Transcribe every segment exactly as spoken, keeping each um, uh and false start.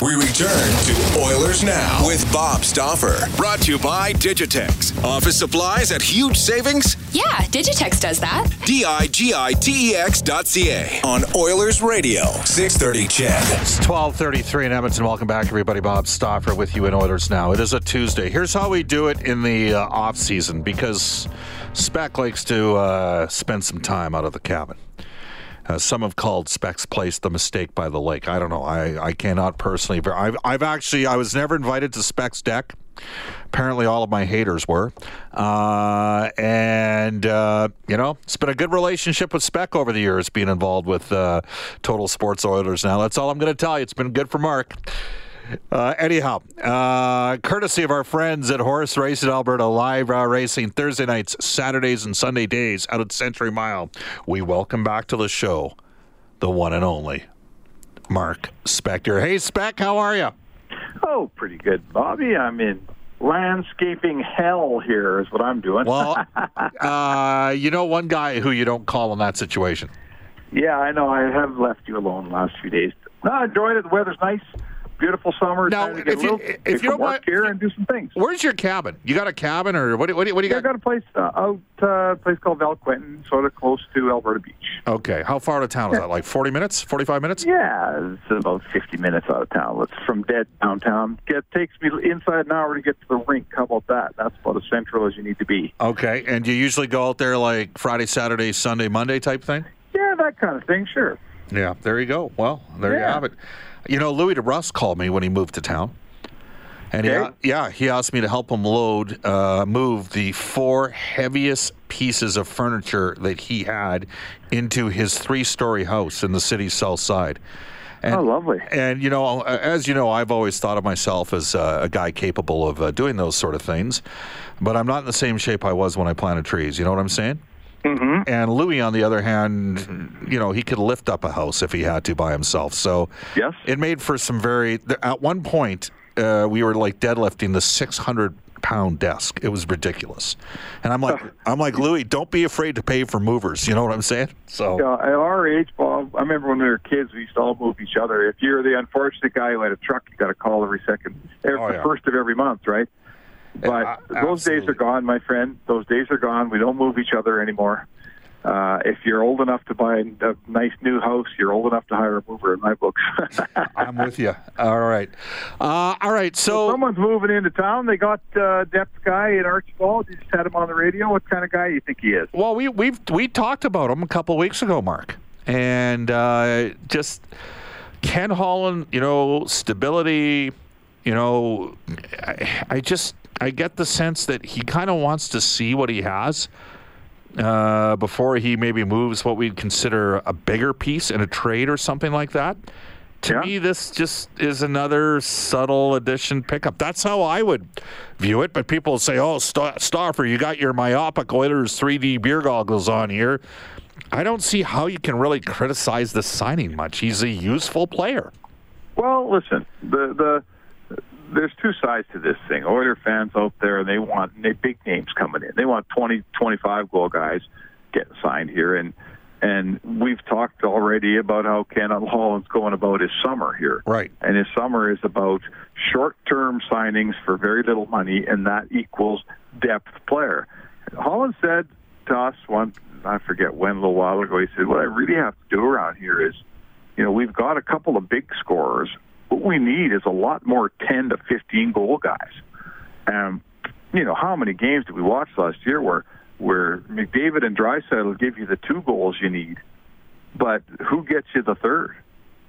We return to Oilers Now with Bob Stauffer. Brought to you by Digitex. Office supplies at huge savings? Yeah, Digitex does that. D I G I T E X dot C A on Oilers Radio, six thirty C H E D. It's twelve thirty-three in Edmonton. Welcome back, everybody. Bob Stauffer with you in Oilers Now. It is a Tuesday. Here's how we do it in the uh, off-season, because Spec likes to uh, spend some time out of the cabin. Uh, some have called Spec's place the mistake by the lake. I don't know. I, I cannot personally. I've, I've actually, I was never invited to Spec's deck. Apparently all of my haters were. Uh, and, uh, you know, it's been a good relationship with Spec over the years, being involved with uh, Total Sports Oilers Now. That's all I'm going to tell you. It's been good for Mark. Uh, anyhow, uh, courtesy of our friends at Horse Racing Alberta, live uh, racing Thursday nights, Saturdays, and Sunday days out at Century Mile, we welcome back to the show the one and only Mark Spector. Hey, Spec, how are you? Oh, pretty good, Bobby. I'm in landscaping hell here is what I'm doing. Well, uh, you know one guy who you don't call in that situation. Yeah, I know. I have left you alone the last few days. I enjoyed it. The weather's nice. Beautiful summer. Now, to get if you, little, if get you don't mind, here and do some things. Where's your cabin? You got a cabin, or what? What, what do you yeah, got? I got a place uh, out, uh, place called Val Quentin, sort of close to Alberta Beach. Okay, how far out of town is that? Like forty minutes, forty-five minutes? Yeah, it's about fifty minutes out of town. It's from dead downtown. It takes me inside an hour to get to the rink. How about that? That's about as central as you need to be. Okay, and you usually go out there like Friday, Saturday, Sunday, Monday type thing? Yeah, that kind of thing. Sure. Yeah, there you go. Well, there yeah. you have it. You know, Louis De Russ called me when he moved to town, and okay. he, yeah, he asked me to help him load, uh, move the four heaviest pieces of furniture that he had into his three-story house in the city's south side. And, oh, lovely. And, you know, as you know, I've always thought of myself as uh, a guy capable of uh, doing those sort of things, but I'm not in the same shape I was when I planted trees. You know what I'm saying? Mm-hmm. And Louis, on the other hand, you know, he could lift up a house if he had to by himself. So yes. It made for some very, at one point, uh, we were like deadlifting the six hundred pound desk. It was ridiculous. And I'm like, I'm like, Louis, don't be afraid to pay for movers. You know what I'm saying? So yeah, at our age, Bob, I remember when we were kids, we used to all move each other. If you're the unfortunate guy who had a truck, you got to call every second, every, oh, yeah. the first of every month, right? But uh, those days are gone, my friend. Those days are gone. We don't move each other anymore. Uh, if you're old enough to buy a nice new house, you're old enough to hire a mover in my books. I'm with you. All right. Uh, all right. So, so someone's moving into town. They got uh, depth guy in Archibald. You just had him on the radio. What kind of guy do you think he is? Well, we we've, we talked about him a couple of weeks ago, Mark. And uh, just Ken Holland, you know, stability, you know, I, I just... I get the sense that he kind of wants to see what he has uh, before he maybe moves what we'd consider a bigger piece in a trade or something like that. To yeah. me, this just is another subtle addition pickup. That's how I would view it. But people say, oh, St- Stauffer, you got your myopic Oilers three D beer goggles on here. I don't see how you can really criticize the signing much. He's a useful player. Well, listen, the the... there's two sides to this thing. Oilers fans out there, they want they big names coming in. They want twenty, twenty-five goal guys getting signed here. And and we've talked already about how Ken Holland's going about his summer here. Right. And his summer is about short-term signings for very little money, and that equals depth player. Holland said to us one, I forget when, a little while ago, he said, what I really have to do around here is, you know, we've got a couple of big scorers. What we need is a lot more ten to fifteen goal guys. Um, you know, how many games did we watch last year where where McDavid and Draisaitl will give you the two goals you need, but who gets you the third?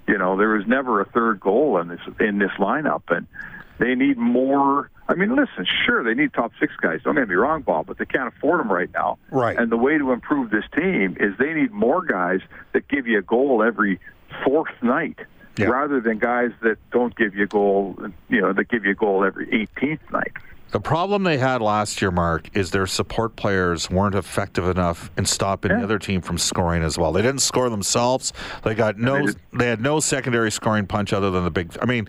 You know, there was never a third goal in this in this lineup, and they need more. I mean, listen, sure, they need top six guys. Don't get me wrong, Bob, but they can't afford them right now. Right. And the way to improve this team is they need more guys that give you a goal every fourth night. Yeah. Rather than guys that don't give you a goal, you know, that give you a goal every eighteenth night. The problem they had last year, Mark, is their support players weren't effective enough in stopping yeah. the other team from scoring as well. They didn't score themselves. They got no. They, they had no secondary scoring punch other than the big. I mean,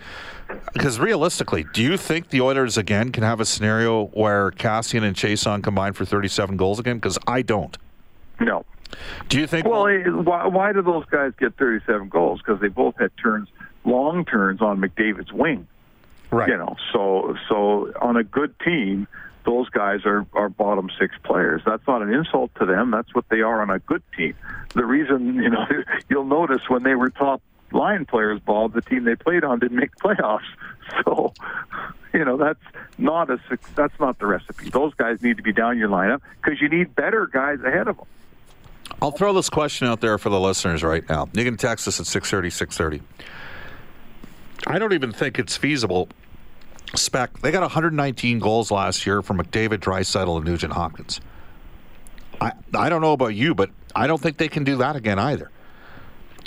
because realistically, do you think the Oilers again can have a scenario where Cassian and Chiasson combine for thirty-seven goals again? Because I don't. No. Do you think? Well, why, why do those guys get thirty-seven goals? Because they both had turns, long turns on McDavid's wing. Right. You know, so so on a good team, those guys are, are bottom six players. That's not an insult to them. That's what they are on a good team. The reason, you know, you'll notice when they were top line players, Bob, the team they played on didn't make playoffs. So, you know, that's not a that's not the recipe. Those guys need to be down your lineup because you need better guys ahead of them. I'll throw this question out there for the listeners right now. You can text us at six thirty, six thirty. I don't even think it's feasible. Spec, they got one hundred nineteen goals last year from McDavid, Draisaitl, and Nugent Hopkins. I I don't know about you, but I don't think they can do that again either.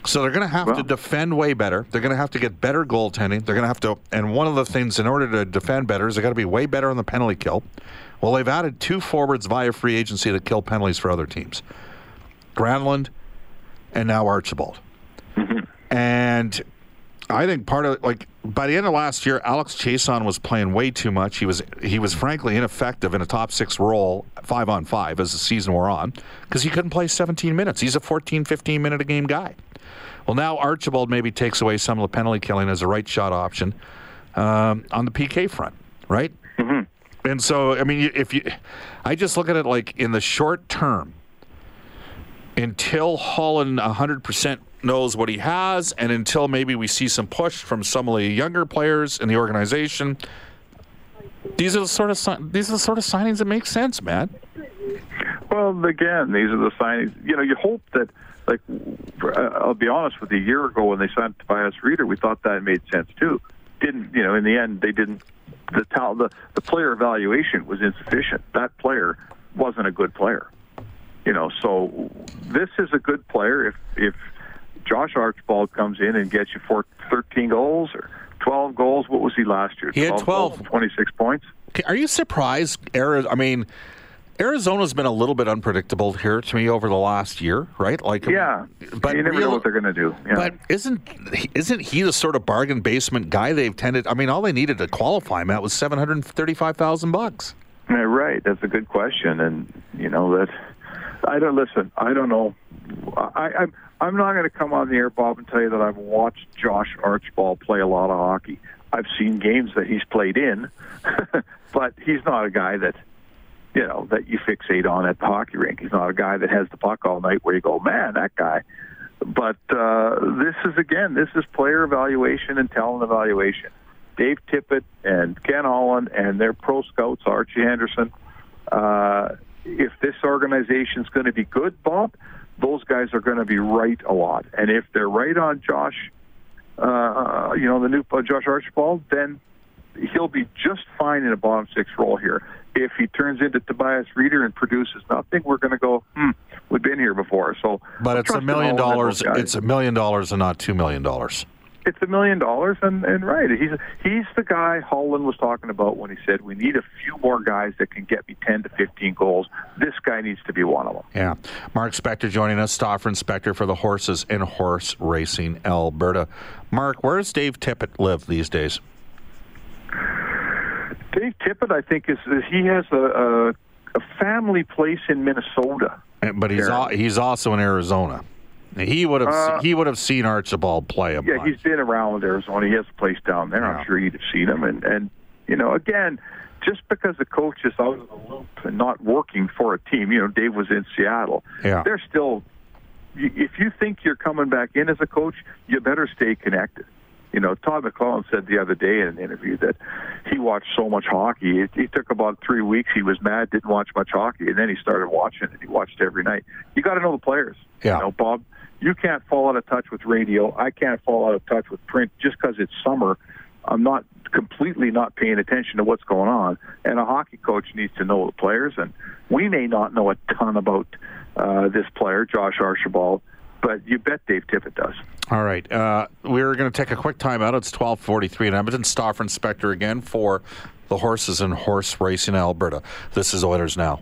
So they're going to have well, to defend way better. They're going to have to get better goaltending. They're going to have to, and one of the things in order to defend better is they got to be way better on the penalty kill. Well, they've added two forwards via free agency to kill penalties for other teams. Granlund and now Archibald. Mm-hmm. And I think part of it, like, by the end of last year, Alex Chiasson was playing way too much. He was, he was frankly ineffective in a top-six role, five-on-five, as the season wore on, because he couldn't play seventeen minutes. He's a fourteen, fifteen-minute-a-game guy. Well, now Archibald maybe takes away some of the penalty killing as a right-shot option um, on the P K front, right? Mm-hmm. And so, I mean, if you, I just look at it like in the short term, until Holland one hundred percent knows what he has, and until maybe we see some push from some of the younger players in the organization, these are the sort of these are the sort of signings that make sense, man. Well, again, these are the signings. You know, you hope that, like, I'll be honest with you, a year ago when they signed Tobias Rieder, we thought that made sense too. Didn't, you know, in the end, they didn't, the, the, the player evaluation was insufficient. That player wasn't a good player. You know, so this is a good player if, if Josh Archibald comes in and gets you for thirteen goals or twelve goals. What was he last year? He had twelve. Goals, twenty-six points. Are you surprised? Ari- I mean, Arizona's been a little bit unpredictable here to me over the last year, right? Like, yeah, but you never real- know what they're going to do. Yeah. But isn't isn't he the sort of bargain basement guy they've tended? I mean, all they needed to qualify him at was seven hundred thirty-five thousand bucks. Yeah, right. That's a good question, and you know that. I don't listen. I don't know. I, I'm I'm not going to come on the air, Bob, and tell you that I've watched Josh Archibald play a lot of hockey. I've seen games that he's played in, but he's not a guy that, you know, that you fixate on at the hockey rink. He's not a guy that has the puck all night where you go, man, that guy. But uh, this is again, this is player evaluation and talent evaluation. Dave Tippett and Ken Holland and their pro scouts, Archie Henderson. Uh, If this organization's going to be good, Bob, those guys are going to be right a lot. And if they're right on Josh, uh, you know, the new uh, Josh Archibald, then he'll be just fine in a bottom six role here. If he turns into Tobias Rieder and produces nothing, we're going to go, hmm, we've been here before. So, but it's a million dollars. It's a million dollars and not two million dollars. It's a million dollars, and, and right, he's he's the guy Holland was talking about when he said, we need a few more guys that can get me ten to fifteen goals. This guy needs to be one of them. Yeah. Mark Spector joining us, Stauffer and Spector for the Horses in Horse Racing Alberta. Mark, where does Dave Tippett live these days? Dave Tippett, I think, is he has a, a, a family place in Minnesota. And, but he's al- he's also in Arizona. He would have uh, he would have seen Archibald play a bunch. Yeah, he's been around Arizona. He has a place down there. Yeah. I'm sure he'd have seen him. And, and, you know, again, just because the coach is out of the loop and not working for a team, you know, Dave was in Seattle. Yeah. They're still, if you think you're coming back in as a coach, you better stay connected. You know, Todd McLellan said the other day in an interview that he watched so much hockey. It, it took about three weeks. He was mad, didn't watch much hockey, and then he started watching it. He watched every night. You got to know the players. Yeah. You know, Bob, you can't fall out of touch with radio. I can't fall out of touch with print just because it's summer. I'm not completely not paying attention to what's going on. And a hockey coach needs to know the players. And we may not know a ton about uh, this player, Josh Archibald, but you bet Dave Tippett does. All right. Uh, we're going to take a quick timeout. It's twelve forty-three in Edmonton. Stauffer and Spector again for the horses in Horse Racing Alberta. This is Oilers Now.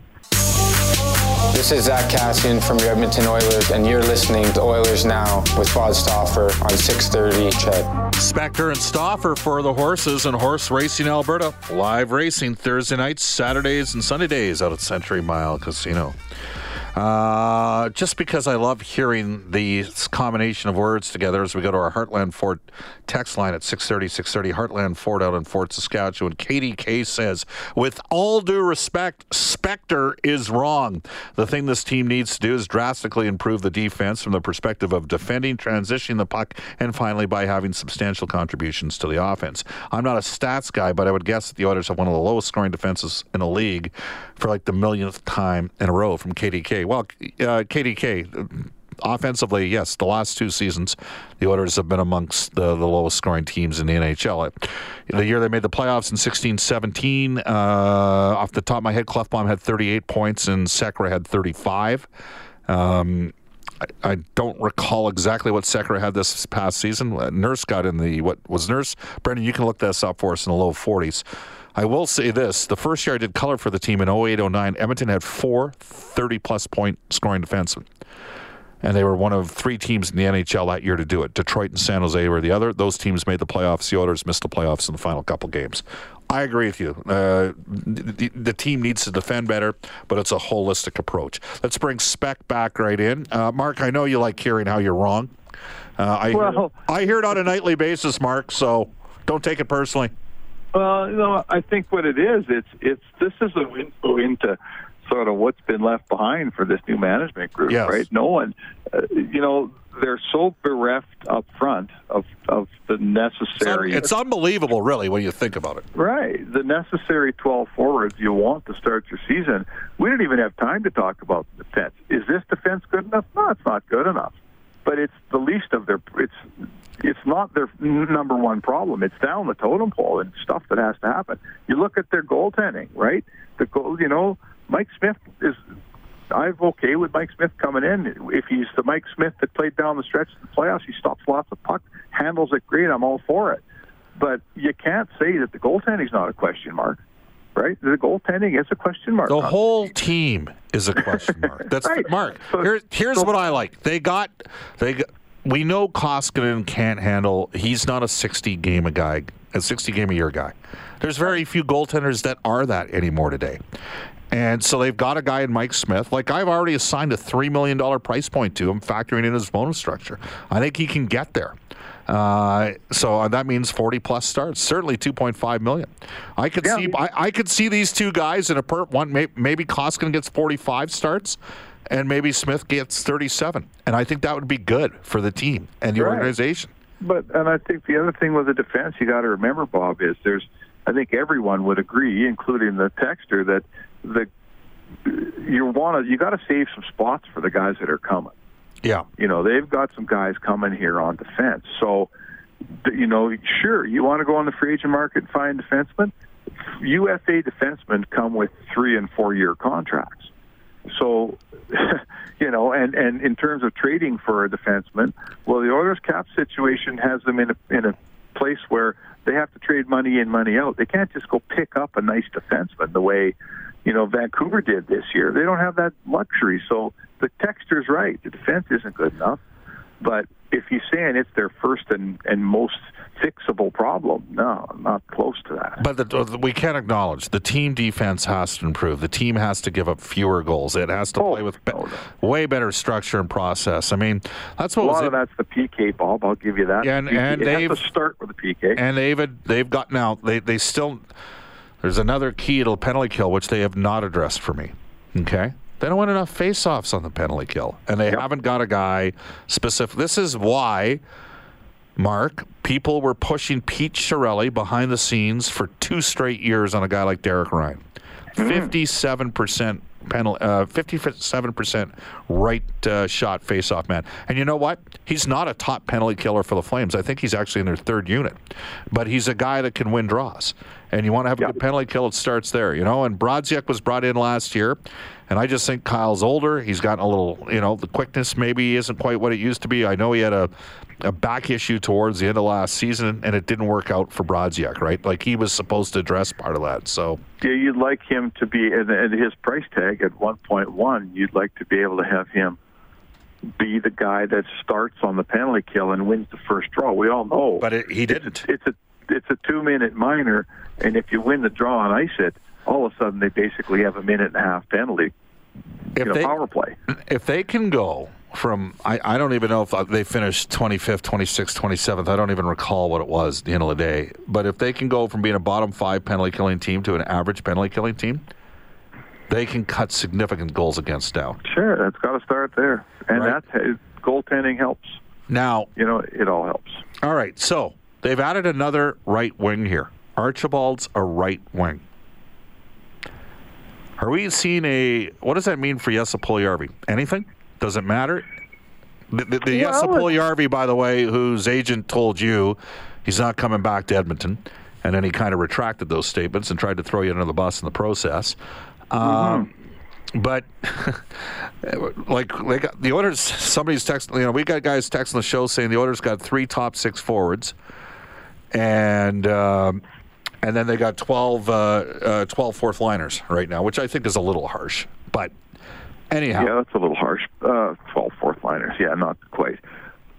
This is Zach Cassian from your Edmonton Oilers, and you're listening to Oilers Now with Bob Stauffer on six thirty C H E D. Spector and Stauffer for the horses and Horse Racing Alberta. Live racing Thursday nights, Saturdays, and Sunday days out at Century Mile Casino. Uh, just because I love hearing the combination of words together as we go to our Heartland Fort text line at six thirty, six thirty, Heartland Fort out in Fort Saskatchewan. Katie K says, with all due respect, Spector is wrong. The thing this team needs to do is drastically improve the defense from the perspective of defending, transitioning the puck, and finally by having substantial contributions to the offense. I'm not a stats guy, but I would guess that the Oilers have one of the lowest scoring defenses in the league for like the millionth time in a row, from Katie K. Well, uh, K D K, offensively, yes, the last two seasons, the Oilers have been amongst the, the lowest scoring teams in the N H L. The year they made the playoffs in sixteen seventeen, uh, off the top of my head, Clefbaum had thirty-eight points and Sekera had thirty-five. Um, I, I don't recall exactly what Sekera had this past season. Nurse got in the, what was Nurse? Brendan, you can look this up for us, in the low forties. I will say this, the first year I did color for the team in oh eight oh nine, Edmonton had four thirty-plus point scoring defensemen. And they were one of three teams in the N H L that year to do it. Detroit and San Jose were the other. Those teams made the playoffs. The Oilers missed the playoffs in the final couple games. I agree with you. Uh, the, the team needs to defend better, but it's a holistic approach. Let's bring Spec back right in. Uh, Mark, I know you like hearing how you're wrong. Uh, I, well, hear, I hear it on a nightly basis, Mark, so don't take it personally. Well, you know, I think what it is, it's it's this is a window into sort of what's been left behind for this new management group, yes. Right? No one, uh, you know, they're so bereft up front of, of the necessary... It's, un- it's unbelievable, really, when you think about it. Right. The necessary twelve forwards you want to start your season. We don't even have time to talk about the defense. Is this defense good enough? No, it's not good enough. But it's the least of their... It's, It's not their number one problem. It's down the totem pole and stuff that has to happen. You look at their goaltending, right? The goal, you know, Mike Smith is. I'm okay with Mike Smith coming in. If he's the Mike Smith that played down the stretch in the playoffs, he stops lots of puck, handles it great. I'm all for it. But you can't say that the goaltending's not a question mark, right? The goaltending is a question mark. The whole team is a question mark. That's right. Mark. So, here, here's so, what I like. They got. They got. We know Koskinen can't handle. He's not a sixty-game a guy, a sixty-game-a-year guy. There's very few goaltenders that are that anymore today. And so they've got a guy in Mike Smith. Like, I've already assigned a three million dollars price point to him, factoring in his bonus structure. I think he can get there. Uh, so that means forty-plus starts, certainly two point five million dollars. I could yeah. see I, I could see these two guys in a per one. May, maybe Koskinen gets forty-five starts. And maybe Smith gets thirty-seven. And I think that would be good for the team and the right. organization. But and I think the other thing with the defense you got to remember, Bob, is there's, I think everyone would agree, including the texter, that the you want to you got to save some spots for the guys that are coming. Yeah. You know, they've got some guys coming here on defense. So, you know, sure, you want to go on the free agent market and find defensemen. U F A defensemen come with three- and four-year contracts. So, you know, and, and in terms of trading for a defenseman, well, the Oilers cap situation has them in a in a place where they have to trade money in, money out. They can't just go pick up a nice defenseman the way, you know, Vancouver did this year. They don't have that luxury. So the texter's right. The defense isn't good enough. But if you're saying it's their first and, and most fixable problem, no, not close to that. But the, we can acknowledge the team defense has to improve. The team has to give up fewer goals. It has to oh, play with be- no, no. way better structure and process. I mean, that's what a was lot it. of that's the P K, Bob. I'll give you that. And, the and they have to start with the P K. And they've they've got now. They they still there's another key to the penalty kill which they have not addressed for me. Okay. They don't want enough face-offs on the penalty kill, and they yep. haven't got a guy specific. This is why, Mark, people were pushing Pete Chiarelli behind the scenes for two straight years on a guy like Derek Ryan. fifty-seven percent penalty, uh, fifty-seven percent right uh, shot face-off man. And you know what? He's not a top penalty killer for the Flames. I think he's actually in their third unit. But he's a guy that can win draws. And you want to have yeah. a good penalty kill, it starts there, you know. And Brodziak was brought in last year. And I just think Kyle's older. He's gotten a little, you know, the quickness maybe isn't quite what it used to be. I know he had a, a back issue towards the end of last season, and it didn't work out for Brodziak, right? Like, he was supposed to address part of that. So yeah, you'd like him to be, and his price tag at one point one, you'd like to be able to have him be the guy that starts on the penalty kill and wins the first draw. We all know. But it, he didn't. It's a, it's a, it's a two-minute minor, and if you win the draw and ice it, all of a sudden they basically have a minute and a half penalty. If you know, they, power play. If they can go from, I, I don't even know if they finished twenty-fifth, twenty-sixth, twenty-seventh. I don't even recall what it was at the end of the day. But if they can go from being a bottom five penalty killing team to an average penalty killing team, they can cut significant goals against down. Sure, that's got to start there. And right. that goaltending helps. Now, you know, it all helps. All right, so they've added another right wing here. Archibald's a right wing. Are we seeing a... What does that mean for Jesse Puljujärvi? Anything? Does it matter? The, the, the well, Jesse Puljujärvi, by the way, whose agent told you he's not coming back to Edmonton, and then he kind of retracted those statements and tried to throw you under the bus in the process. Um, mm-hmm. But, like, like, the Oilers... Somebody's texting... You know, we got guys texting the show saying the Oilers got three top six forwards, and... Um, And then they got twelve, uh, uh, twelve fourth liners right now, which I think is a little harsh. But anyhow. Yeah, that's a little harsh. Uh, twelve fourth liners. Yeah, not quite.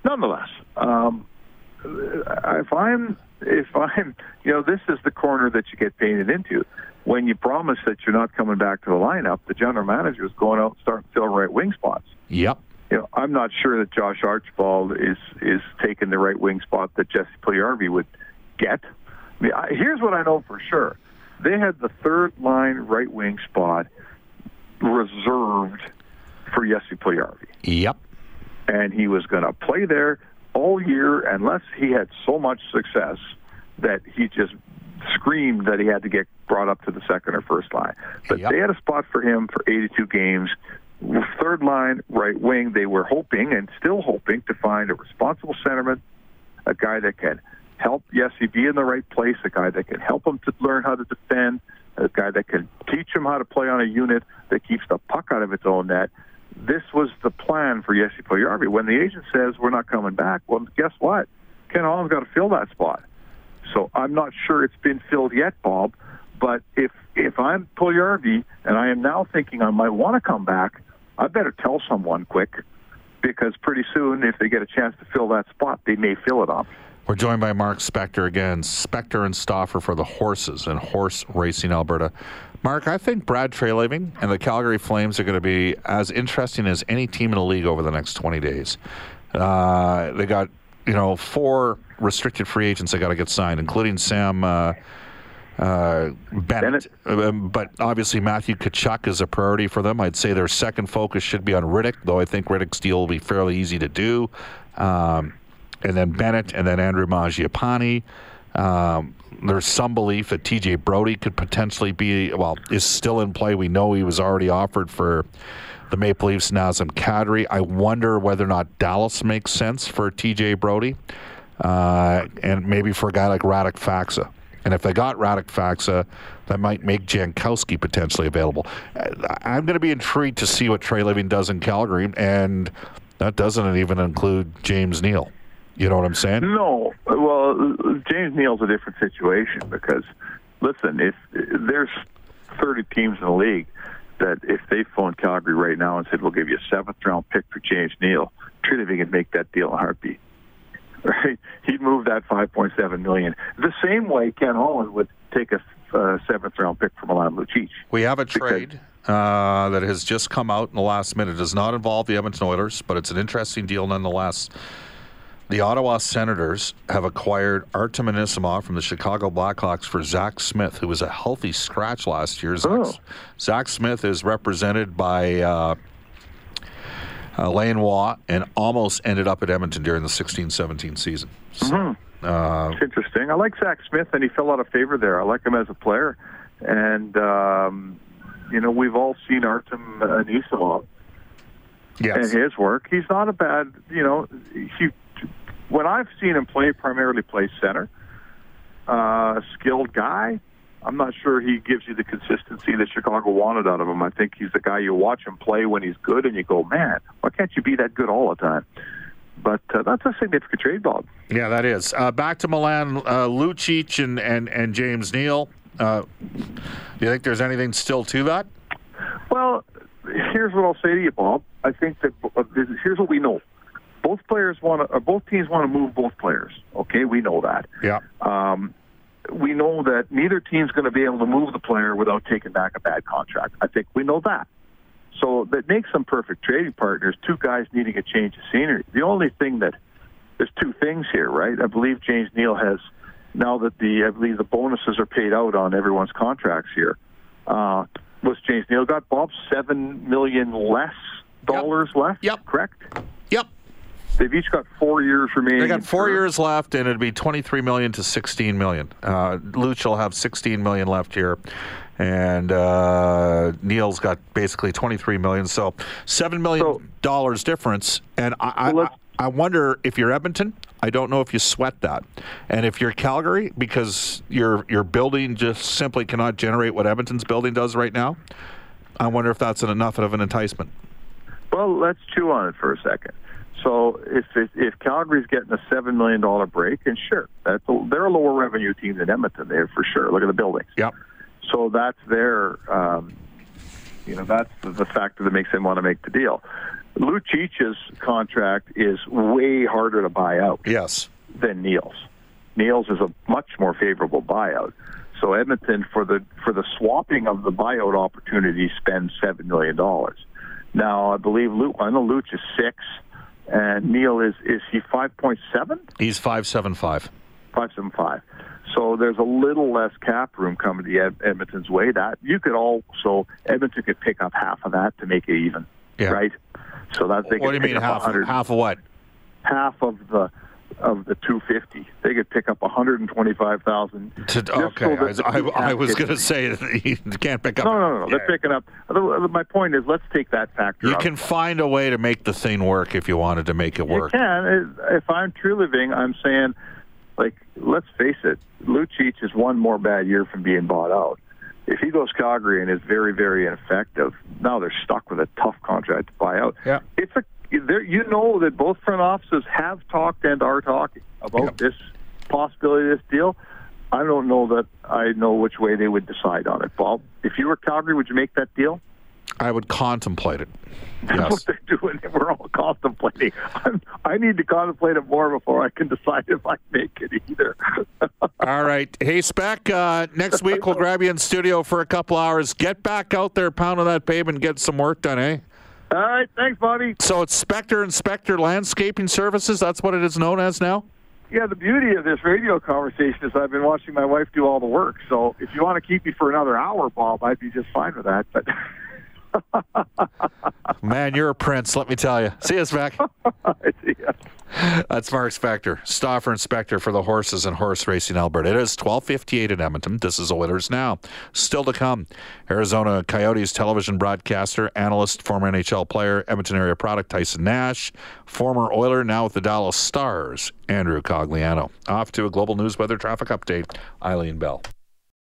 Nonetheless, um, if I'm, if I'm, you know, this is the corner that you get painted into. When you promise that you're not coming back to the lineup, the general manager is going out and starting to fill right wing spots. Yep. You know, I'm not sure that Josh Archibald is, is taking the right wing spot that Jesse Puljujärvi would get. Here's what I know for sure. They had the third-line right-wing spot reserved for Jesse Puljujärvi. Yep. And he was going to play there all year unless he had so much success that he just screamed that he had to get brought up to the second or first line. But yep. they had a spot for him for eighty-two games. Third-line right-wing, they were hoping and still hoping to find a responsible centerman, a guy that can help Jesse be in the right place, a guy that can help him to learn how to defend, a guy that can teach him how to play on a unit that keeps the puck out of its own net. This was the plan for Jesse Puljujärvi. When the agent says we're not coming back, well, guess what? Ken Holland's got to fill that spot. So I'm not sure it's been filled yet, Bob, but if if I'm Puljujärvi and I am now thinking I might want to come back, I better tell someone quick, because pretty soon if they get a chance to fill that spot, they may fill it up. We're joined by Mark Spector again. Spector and Stauffer for the horses and Horse Racing Alberta. Mark, I think Brad Treliving and the Calgary Flames are going to be as interesting as any team in the league over the next twenty days. Uh, they got, you know, four restricted free agents they got to get signed, including Sam uh, uh, Bennett. Bennett. Um, but obviously Matthew Tkachuk is a priority for them. I'd say their second focus should be on Radek, though I think Radek's deal will be fairly easy to do. Um And then Bennett, and then Andrew Mangiapane. Um, there's some belief that T J Brodie could potentially be, well, is still in play. We know he was already offered for the Maple Leafs, Nazem Kadri. I wonder whether or not Dallas makes sense for T J Brodie, uh, and maybe for a guy like Radek Faxa. And if they got Radek Faxa, that might make Jankowski potentially available. I'm going to be intrigued to see what Treliving does in Calgary, and that doesn't even include James Neal. You know what I'm saying? No. Well, James Neal's a different situation because, listen, if there's thirty teams in the league that if they phoned Calgary right now and said, we'll give you a seventh-round pick for James Neal, Treliving could make that deal in a heartbeat. Right? He'd move that five point seven million dollars. The same way Ken Holland would take a uh, seventh-round pick for Milan Lucic. We have a trade uh, that has just come out in the last minute. It does not involve the Edmonton Oilers, but it's an interesting deal nonetheless. The Ottawa Senators have acquired Artem Anisimov from the Chicago Blackhawks for Zach Smith, who was a healthy scratch last year. Zach, oh. Zach Smith is represented by uh, uh, Lane Waugh and almost ended up at Edmonton during the sixteen seventeen season. So, mm-hmm. uh, That's interesting. I like Zach Smith, and he fell out of favor there. I like him as a player. And um, you know, we've all seen Artem Anisimov yes. and his work. He's not a bad, you know, he, when I've seen him play, primarily play center, uh, skilled guy. I'm not sure he gives you the consistency that Chicago wanted out of him. I think he's the guy you watch him play when he's good, and you go, man, why can't you be that good all the time? But uh, that's a significant trade, Bob. Yeah, that is. Uh, back to Milan uh, Lucic and, and, and James Neal. Uh, do you think there's anything still to that? Well, here's what I'll say to you, Bob. I think that uh, here's what we know. Both players want to, both teams want to move both players. Okay, we know that. Yeah. Um, we know that neither team's going to be able to move the player without taking back a bad contract. I think we know that. So that makes them perfect trading partners, two guys needing a change of scenery. The only thing that, there's two things here, right? I believe James Neal has, now that the, I believe the bonuses are paid out on everyone's contracts here, uh, was James Neal got, Bob, seven million dollars less, dollars yep. left, yep. correct? Yep. They've each got four years remaining. They got four for, years left, and it'd be twenty-three million dollars to sixteen million dollars. Uh, Luch will have sixteen million dollars left here, and uh, Neal's got basically twenty-three million dollars. So seven million dollars so, difference, and I, well, I, I wonder if you're Edmonton, I don't know if you sweat that. And if you're Calgary, because your your building just simply cannot generate what Edmonton's building does right now, I wonder if that's enough of an enticement. Well, let's chew on it for a second. So if, if if Calgary's getting a seven million dollars break, and sure, that's a, they're a lower revenue team than Edmonton, they're for sure. Look at the buildings. Yep. So that's their, um, you know, that's the, the factor that makes them want to make the deal. Lucic's contract is way harder to buy out yes. than Neal's. Neal's is a much more favorable buyout. So Edmonton, for the for the swapping of the buyout opportunity, spends seven million dollars. Now, I believe Luke, I know Luch is six. And Neal is, is he five point seven? He's five seven five. five seven five. So there's a little less cap room coming to Ed, Edmonton's way. That you could also, Edmonton could pick up half of that to make it even, yeah. right? So that they could. What do you mean half? Half of what? Half of the of the two fifty. They could pick up one hundred twenty-five thousand. Okay, so I, I, I was going to say that you can't pick up. No, no, no, no. Yeah. They're picking up. My point is, let's take that factor out. You can find a way to make the thing work if you wanted to make it work. You can. If I'm Treliving, I'm saying, like, let's face it, Lucic is one more bad year from being bought out. If he goes Calgary and is very, very ineffective, now they're stuck with a tough contract to buy out. Yeah. It's a There, you know that both front offices have talked and are talking about yep. this possibility of this deal. I don't know that I know which way they would decide on it. Bob, if you were Calgary, would you make that deal? I would contemplate it. That's yes. what they're doing. We're all contemplating. I'm, I need to contemplate it more before I can decide if I make it either. All right. Hey, Spec, uh, next week we'll grab you in studio for a couple hours. Get back out there, pounding that pavement, and get some work done, eh? All right, thanks, Bobby. So it's Spector and Spector Landscaping Services. That's what it is known as now? Yeah, the beauty of this radio conversation is I've been watching my wife do all the work. So if you want to keep me for another hour, Bob, I'd be just fine with that. But man, you're a prince, let me tell you. See you, Spec. See ya. That's Mark Spector, Stauffer and Spector for the horses and horse racing Alberta. It is twelve fifty-eight in Edmonton. This is Oilers Now. Still to come, Arizona Coyotes television broadcaster, analyst, former N H L player, Edmonton area product Tyson Nash, former Oiler, now with the Dallas Stars, Andrew Cogliano. Off to a global news weather traffic update, Eileen Bell.